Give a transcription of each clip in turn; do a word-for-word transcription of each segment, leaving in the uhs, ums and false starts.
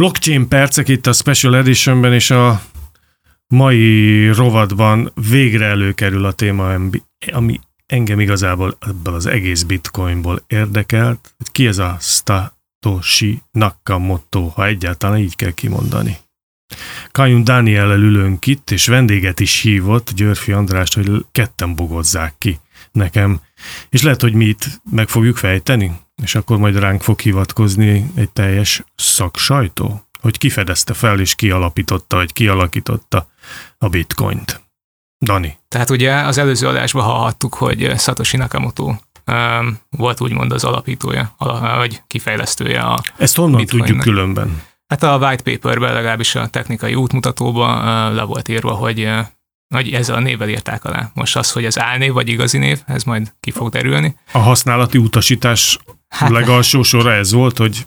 Blockchain percek itt a Special Editionben, és a mai rovatban végre előkerül a téma, ami engem igazából ebből az egész Bitcoinból érdekelt. Ki ez a Satoshi Nakamoto, ha egyáltalán így kell kimondani. Qayum Dániellel ülünk itt, és vendéget is hívott, Györfi Andrást, hogy ketten bogozzák ki nekem. És lehet, hogy mi itt meg fogjuk fejteni, és akkor majd ránk fog hivatkozni egy teljes szaksajtó, hogy kifedezte fel és kialapította, vagy kialakította a bitcoint. Dani. Tehát ugye az előző adásban hallhattuk, hogy Satoshi Nakamoto um, volt úgymond az alapítója, ala, vagy kifejlesztője a Ezt honnan tudjuk különben? Hát a white paperben, legalábbis a technikai útmutatóban uh, le volt írva, hogy uh, Nagy, ezzel a névvel írták alá. Most az, hogy ez álnév vagy igazi név, ez majd ki fog derülni. A használati utasítás hát, legalsó sorra ez volt, hogy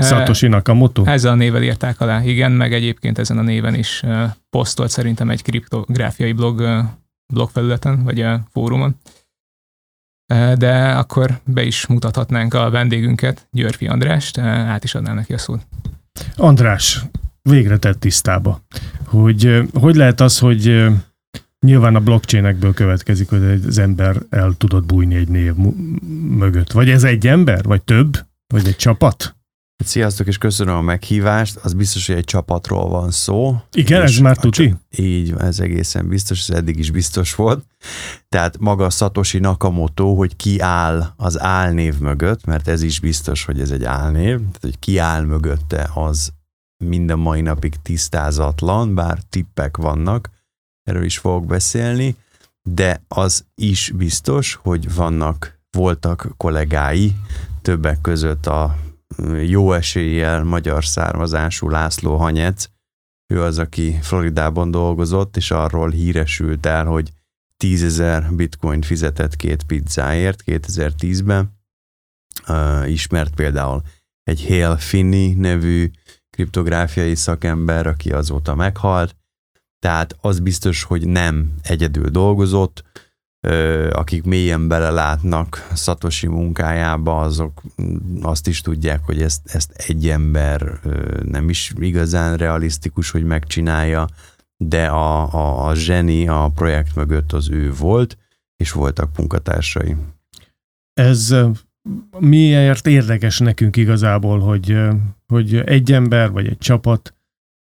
Satoshi Nakamoto? Ezzel a névvel írták alá, igen, meg egyébként ezen a néven is posztolt szerintem egy kriptográfiai blog, blog felületen, vagy a fórumon. De akkor be is mutathatnánk a vendégünket, Györfi Andrást, át is adnám neki a szót. András, végre tett tisztába, hogy hogy lehet az, hogy nyilván a blockchainekből következik, hogy az ember el tudott bújni egy név mögött. Vagy ez egy ember? Vagy több? Vagy egy csapat? Sziasztok, és köszönöm a meghívást. Az biztos, hogy egy csapatról van szó. Igen, ez már tuti? Csa- így van, ez egészen biztos, ez eddig is biztos volt. Tehát maga Satoshi Nakamoto, hogy ki áll az álnév mögött, mert ez is biztos, hogy ez egy álnév, tehát hogy ki áll mögötte, az minden mai napig tisztázatlan, bár tippek vannak, erről is fogok beszélni, de az is biztos, hogy vannak, voltak kollégái, többek között a jó eséllyel magyar származású László Hanyecz, ő az, aki Floridában dolgozott, és arról híresült el, hogy tízezer bitcoint fizetett két pizzáért kétezer-tízben. Uh, ismert például egy Hal Finney nevű kriptográfiai szakember, aki azóta meghalt. Tehát az biztos, hogy nem egyedül dolgozott, akik mélyen belelátnak Satoshi munkájába, azok azt is tudják, hogy ezt, ezt egy ember nem is igazán realisztikus, hogy megcsinálja, de a, a, a zseni a projekt mögött az ő volt, és voltak munkatársai. Ez miért érdekes nekünk igazából, hogy, hogy egy ember vagy egy csapat?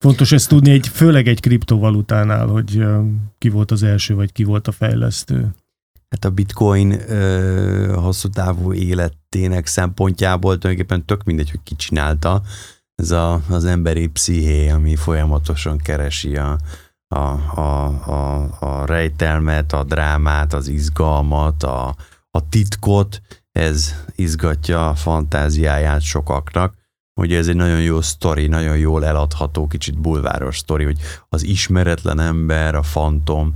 Fontos ezt tudni, egy, főleg egy kriptovalutánál, hogy ki volt az első, vagy ki volt a fejlesztő. Hát a bitcoin ö, hosszú távú életének szempontjából tulajdonképpen tök mindegy, hogy ki csinálta. Ez a, az emberi psziché, ami folyamatosan keresi a, a, a, a, a rejtelmet, a drámát, az izgalmat, a, a titkot. Ez izgatja a fantáziáját sokaknak. Ugye ez egy nagyon jó sztori, nagyon jól eladható, kicsit bulváros sztori, hogy az ismeretlen ember, a fantom,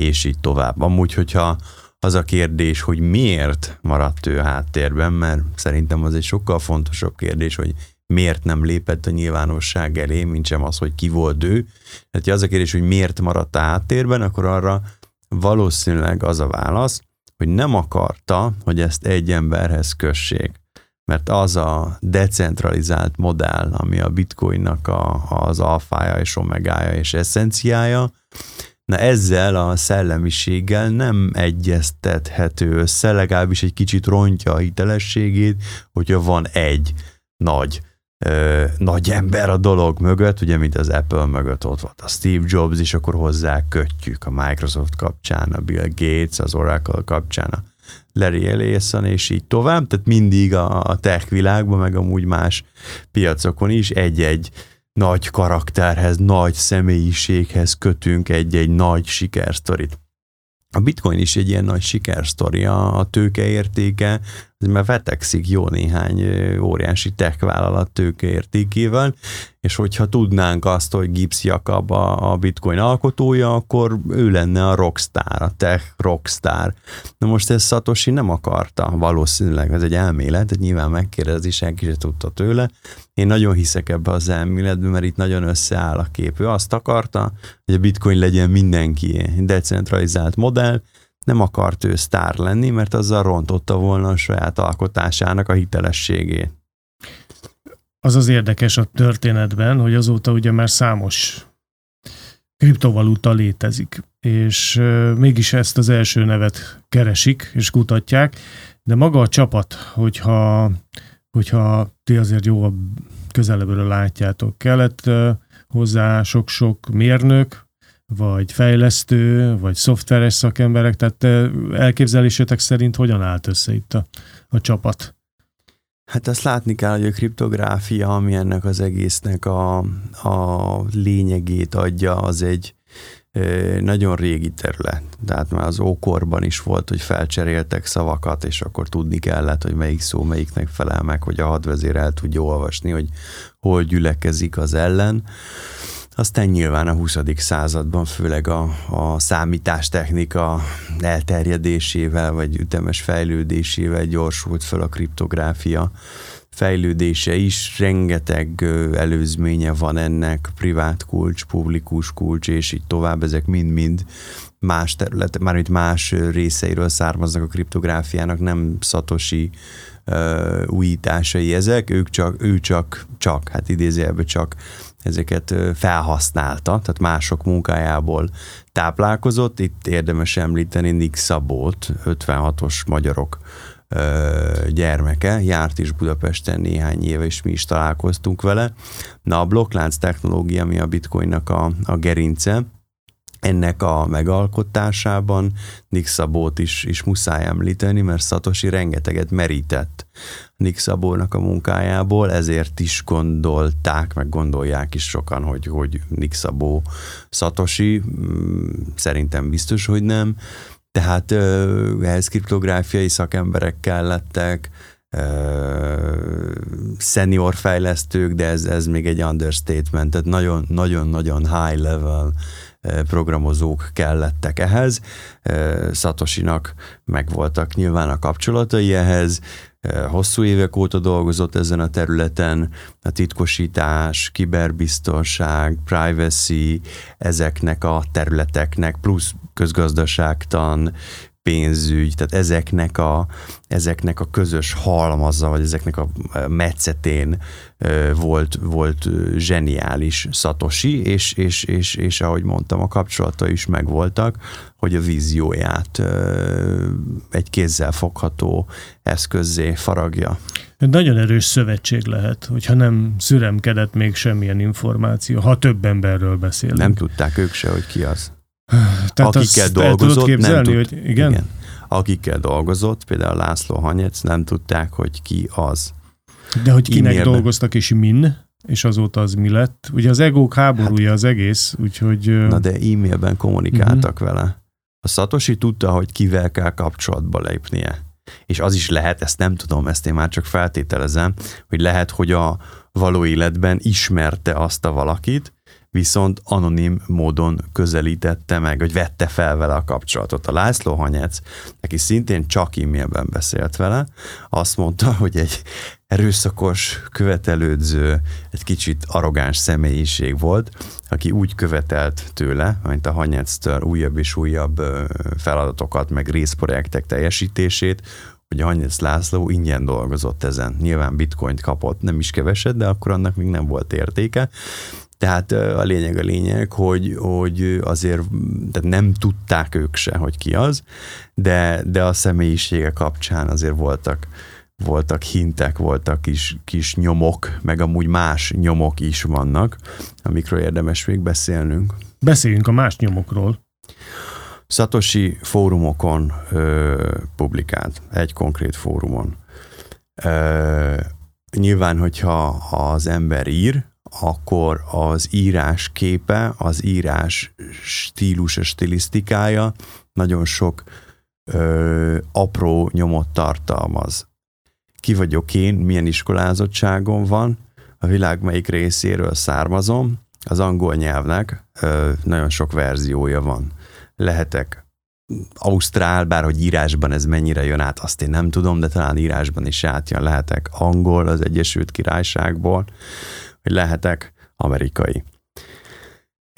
és így tovább. Amúgy, hogyha az a kérdés, hogy miért maradt ő háttérben, mert szerintem az egy sokkal fontosabb kérdés, hogy miért nem lépett a nyilvánosság elé, mint sem az, hogy ki volt ő. Tehát az a kérdés, hogy miért maradt a háttérben, akkor arra valószínűleg az a válasz, hogy nem akarta, hogy ezt egy emberhez kössék. Mert az a decentralizált modell, ami a bitcoinnak a, az alfája és omegája és eszenciája, na ezzel a szellemiséggel nem egyeztethető össze, legalábbis egy kicsit rontja a hitelességét, hogyha van egy nagy, ö, nagy ember a dolog mögött, ugye mint az Apple mögött ott volt a Steve Jobs, és akkor hozzá kötjük a Microsoft kapcsán, a Bill Gates, az Oracle kapcsán, a Larry Ellison, és így tovább, tehát mindig a, a tech világban, meg amúgy más piacokon is egy-egy nagy karakterhez, nagy személyiséghez kötünk egy-egy nagy sikersztorit. A bitcoin is egy ilyen nagy sikersztoria, a tőkeértéke, ez már vetekszik jó néhány óriási tech vállalat tőkeértékével, és hogyha tudnánk azt, hogy Gibbs Jakab a, a bitcoin alkotója, akkor ő lenne a rockstar, a tech rockstar. Na most ez Satoshi nem akarta, valószínűleg ez egy elmélet, nyilván megkérdezi, senki se tudta tőle. Én nagyon hiszek ebbe az elméletbe, mert itt nagyon összeáll a kép. Ő azt akarta, hogy a bitcoin legyen mindenkié, decentralizált modell, nem akart ő sztár lenni, mert azzal rontotta volna a saját alkotásának a hitelességét. az az érdekes a történetben, hogy azóta ugye már számos kriptovaluta létezik, és mégis ezt az első nevet keresik és kutatják, de maga a csapat, hogyha, hogyha ti azért jóval közelebbről látjátok, kellett hozzá sok-sok mérnök, vagy fejlesztő, vagy szoftveres szakemberek, tehát elképzelésétek szerint hogyan állt össze itt a, a csapat? Hát azt látni kell, hogy a kriptográfia, ami ennek az egésznek a, a lényegét adja, az egy nagyon régi terület. Tehát már az ókorban is volt, hogy felcseréltek szavakat, és akkor tudni kellett, hogy melyik szó melyiknek felel meg, hogy a hadvezér el tudja olvasni, hogy hol gyülekezik az ellen. Aztán nyilván a huszadik században, főleg a, a számítástechnika elterjedésével, vagy ütemes fejlődésével gyorsult fel a kriptográfia fejlődése is. Rengeteg előzménye van ennek, privát kulcs, publikus kulcs, és így tovább, ezek mind-mind más terület, mármint más részeiről származnak a kriptográfiának, nem Satoshi uh, újításai ezek, ők csak, ő csak, csak, hát idézőjelben csak ezeket felhasználta, tehát mások munkájából táplálkozott. Itt érdemes említeni Nick Szabót, ötvenhatos magyarok gyermeke, járt is Budapesten néhány éve, és mi is találkoztunk vele. Na, a blokklánc technológia, ami a bitcoinnak a, a gerince, ennek a megalkotásában Nick Szabót is, is muszáj említeni, mert Satoshi rengeteget merített Nick Szabónak a munkájából, ezért is gondolták, meg gondolják is sokan, hogy, hogy Nick Szabó Satoshi, szerintem biztos, hogy nem. Tehát ehhez kriptográfiai szakemberek kellettek, senior fejlesztők, de ez, ez még egy understatement, tehát nagyon-nagyon-nagyon high level programozók kellettek ehhez. Satoshinak megvoltak nyilván a kapcsolatai ehhez, hosszú évek óta dolgozott ezen a területen, a titkosítás, kiberbiztonság, privacy, ezeknek a területeknek, plusz közgazdaságtan, pénzügy, tehát ezeknek a, ezeknek a közös halmaza, vagy ezeknek a metszetén volt, volt zseniális Satoshi, és, és, és, és ahogy mondtam, a kapcsolata is megvoltak, hogy a vízióját egy kézzel fogható eszközzé faragja. Egy nagyon erős szövetség lehet, hogyha nem szüremkedett még semmilyen információ, ha több emberről beszélünk. Nem tudták ők se, hogy ki az. Tehát akikkel dolgozott, képzelni, nem tud, hogy igen? Igen. Akikkel dolgozott, például László Hanyecz, nem tudták, hogy ki az. De hogy kinek e-mailben dolgoztak, és min, és azóta az mi lett. Ugye az egók háborúja hát, az egész, úgyhogy... Na de e-mailben kommunikáltak uh-huh. vele. A Satoshi tudta, hogy kivel kell kapcsolatba lépnie. És az is lehet, ezt nem tudom, ezt én már csak feltételezem, hogy lehet, hogy a való életben ismerte azt a valakit, viszont anonim módon közelítette meg, hogy vette fel vele a kapcsolatot. A László Hanyecz, aki szintén csak e-mailben beszélt vele, azt mondta, hogy egy erőszakos, követelődző, egy kicsit arrogáns személyiség volt, aki úgy követelt tőle, mint a Hanyecz-től újabb és újabb feladatokat, meg részprojektek teljesítését, hogy Hanyecz László ingyen dolgozott ezen. Nyilván bitcoint kapott, nem is keveset, de akkor annak még nem volt értéke. Tehát a lényeg a lényeg, hogy, hogy azért tehát nem tudták ők se, hogy ki az, de, de a személyisége kapcsán azért voltak, voltak hintek, voltak kis, kis nyomok, meg amúgy más nyomok is vannak, amikről érdemes még beszélnünk. Beszéljünk a más nyomokról. Satoshi fórumokon ö, publikált, egy konkrét fórumon. Ö, nyilván, hogyha az ember ír, akkor az írás képe, az írás stílusa, stilisztikája nagyon sok ö, apró nyomot tartalmaz. Ki vagyok én, milyen iskolázottságom van, a világ melyik részéről származom, az angol nyelvnek ö, nagyon sok verziója van. Lehetek ausztrál, bárhogy írásban ez mennyire jön át, azt én nem tudom, de talán írásban is átjön. Lehetek angol az Egyesült Királyságból, lehetek amerikai.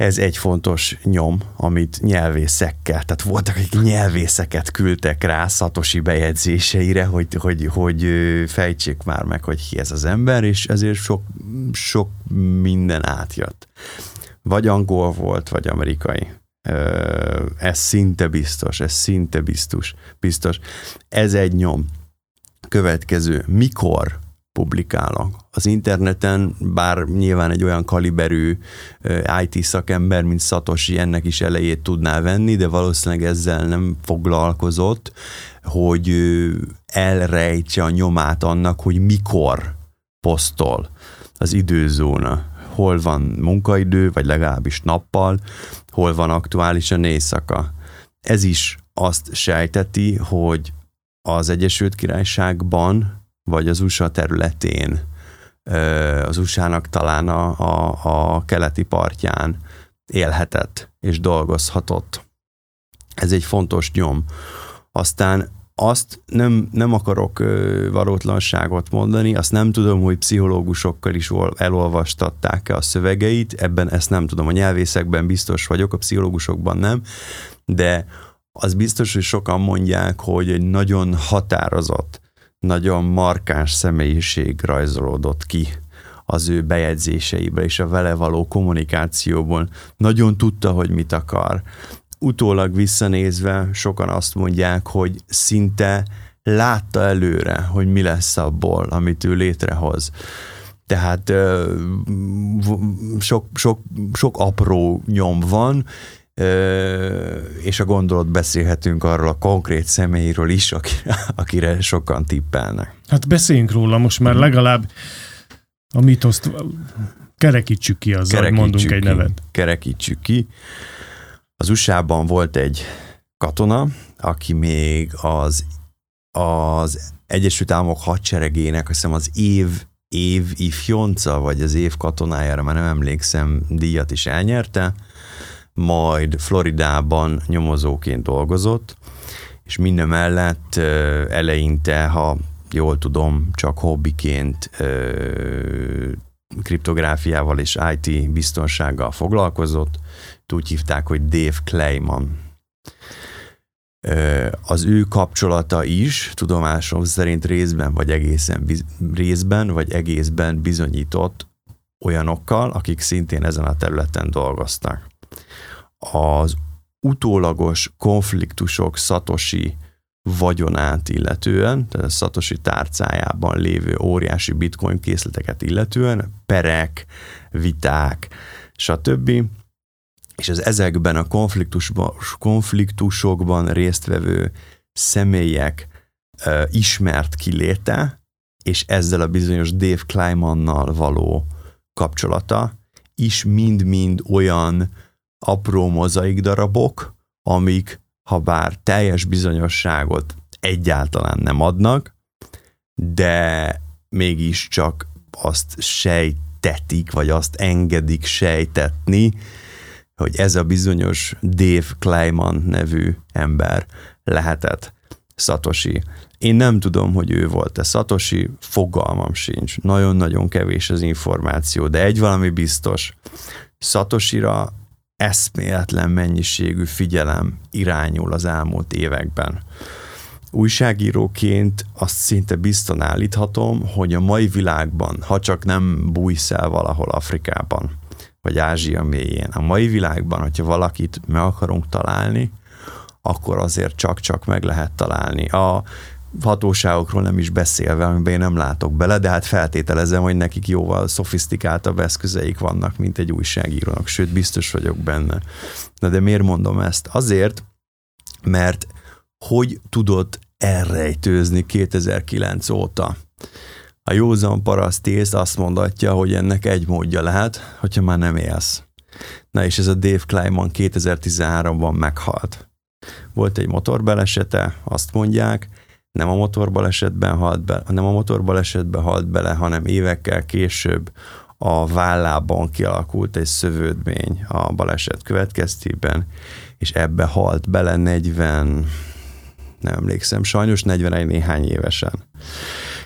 Ez egy fontos nyom, amit nyelvészekkel, tehát voltak, akik nyelvészeket küldtek rá Satoshi bejegyzéseire, hogy, hogy, hogy fejtsék már meg, hogy ki ez az ember, és ezért sok, sok minden átjött. Vagy angol volt, vagy amerikai. Ez szinte biztos, ez szinte biztos. biztos. Ez egy nyom. Következő, mikor publikálok. Az interneten, bár nyilván egy olyan kaliberű í té szakember, mint Satoshi, ennek is elejét tudná venni, de valószínűleg ezzel nem foglalkozott, hogy elrejtse a nyomát annak, hogy mikor posztol, az időzóna. Hol van munkaidő, vagy legalábbis nappal, hol van aktuálisan éjszaka. Ez is azt sejteti, hogy az Egyesült Királyságban vagy az u es á területén, az u es á-nak talán a, a, a keleti partján élhetett és dolgozhatott. Ez egy fontos nyom. Aztán azt nem, nem akarok valótlanságot mondani, azt nem tudom, hogy pszichológusokkal is elolvastatták-e a szövegeit, ebben ezt nem tudom, a nyelvészekben biztos vagyok, a pszichológusokban nem, de az biztos, hogy sokan mondják, hogy egy nagyon határozott, nagyon markáns személyiség rajzolódott ki az ő bejegyzéseiből és a vele való kommunikációból. Nagyon tudta, hogy mit akar. Utólag visszanézve sokan azt mondják, hogy szinte látta előre, hogy mi lesz abból, amit ő létrehoz. Tehát sok, sok, sok apró nyom van, és a gondolat beszélhetünk arról a konkrét személyről is, akire sokan tippelnek. Hát beszéljünk róla, most már legalább a mitoszt kerekítsük ki azzal, hogy mondunk egy nevet. Kerekítsük ki. Az u es á-ban volt egy katona, aki még az, az Egyesült Államok hadseregének, azt hiszem az év, év ifjonca, vagy az év katonájára, már nem emlékszem, díjat is elnyerte, majd Floridában nyomozóként dolgozott, és minden mellett eleinte, ha jól tudom, csak hobbiként kriptográfiával és í té biztonsággal foglalkozott, úgy hívták, hogy Dave Kleiman. Az ő kapcsolata is, tudomásom szerint részben vagy egészen részben vagy egészben bizonyított olyanokkal, akik szintén ezen a területen dolgoztak. Az utólagos konfliktusok Satoshi vagyonát illetően, tehát a Satoshi tárcájában lévő óriási bitcoin készleteket illetően, perek, viták, stb. És az ezekben a konfliktusban, konfliktusokban résztvevő személyek e, ismert kiléte, és ezzel a bizonyos Dave Kleimannal való kapcsolata is mind-mind olyan apró mozaik darabok, amik, ha bár teljes bizonyosságot egyáltalán nem adnak, de mégis csak azt sejtetik, vagy azt engedik sejtetni, hogy ez a bizonyos Dave Kleiman nevű ember lehetett Satoshi. Én nem tudom, hogy ő volt-e Satoshi, fogalmam sincs. Nagyon-nagyon kevés az információ, de egy valami biztos. Satoshira eszméletlen mennyiségű figyelem irányul az elmúlt években. Újságíróként azt szinte biztosan állíthatom, hogy a mai világban, ha csak nem bújsz el valahol Afrikában, vagy Ázsia mélyén. A mai világban, hogyha valakit meg akarunk találni, akkor azért csak-csak meg lehet találni. A hatóságokról nem is beszélve, amiben én nem látok bele, de hát feltételezem, hogy nekik jóval szofisztikáltabb eszközeik vannak, mint egy újságírónak, sőt, biztos vagyok benne. Na de miért mondom ezt? Azért, mert hogy tudott elrejtőzni kétezer-kilenc óta? A józan paraszt ész azt mondatja, hogy ennek egy módja lehet, hogyha már nem élsz. Na és ez a Dave Kleiman kétezer-tizenháromban meghalt. Volt egy motorbalesete, azt mondják, nem a motorbalesetben halt bele, nem a motorbalesetben halt bele, hanem évekkel később a vállában kialakult egy szövődmény a baleset következtében, és ebbe halt bele negyven, nem emlékszem, sajnos negyvenegy néhány évesen.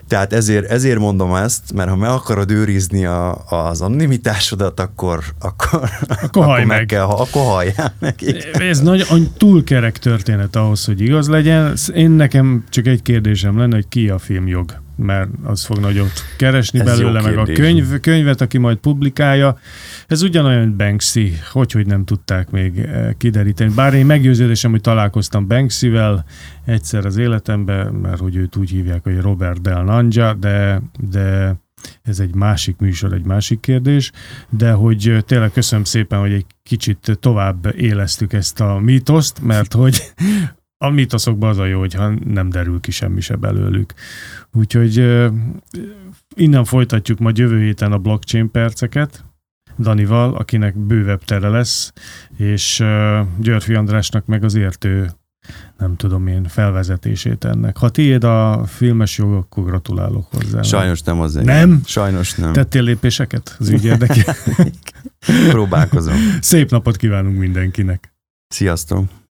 Tehát ezért, ezért mondom ezt, mert ha meg akarod őrizni a, az anonimitásodat, akkor, akkor, akkor, akkor meg kell, akkor halljál meg. Igen. Ez nagyon túl kerek történet ahhoz, hogy igaz legyen. Én nekem csak egy kérdésem lenne, hogy ki a filmjog, mert az fog nagyon keresni ez belőle, meg a könyv, könyvet, aki majd publikálja. Ez ugyanolyan Banksy, hogyhogy nem tudták még kideríteni. Bár én meggyőződésem, hogy találkoztam Banksyvel egyszer az életemben, mert hogy őt úgy hívják, hogy Robert Del Nanga, de, de ez egy másik műsor, egy másik kérdés, de hogy tényleg köszönöm szépen, hogy egy kicsit tovább élesztük ezt a mítoszt, mert hogy a mítoszokban az a jó, hogyha nem derül ki semmi se belőlük. Úgyhogy uh, innen folytatjuk majd jövő héten a blockchain perceket Danival, akinek bővebb tere lesz, és uh, Györfi Andrásnak meg az értő, nem tudom én, felvezetését ennek. Ha tiéd a filmes jog, akkor gratulálok hozzá. Sajnos nem az én. Nem? Sajnos nem. Tettél lépéseket az ügy érdekében? Próbálkozom. Szép napot kívánunk mindenkinek. Sziasztok!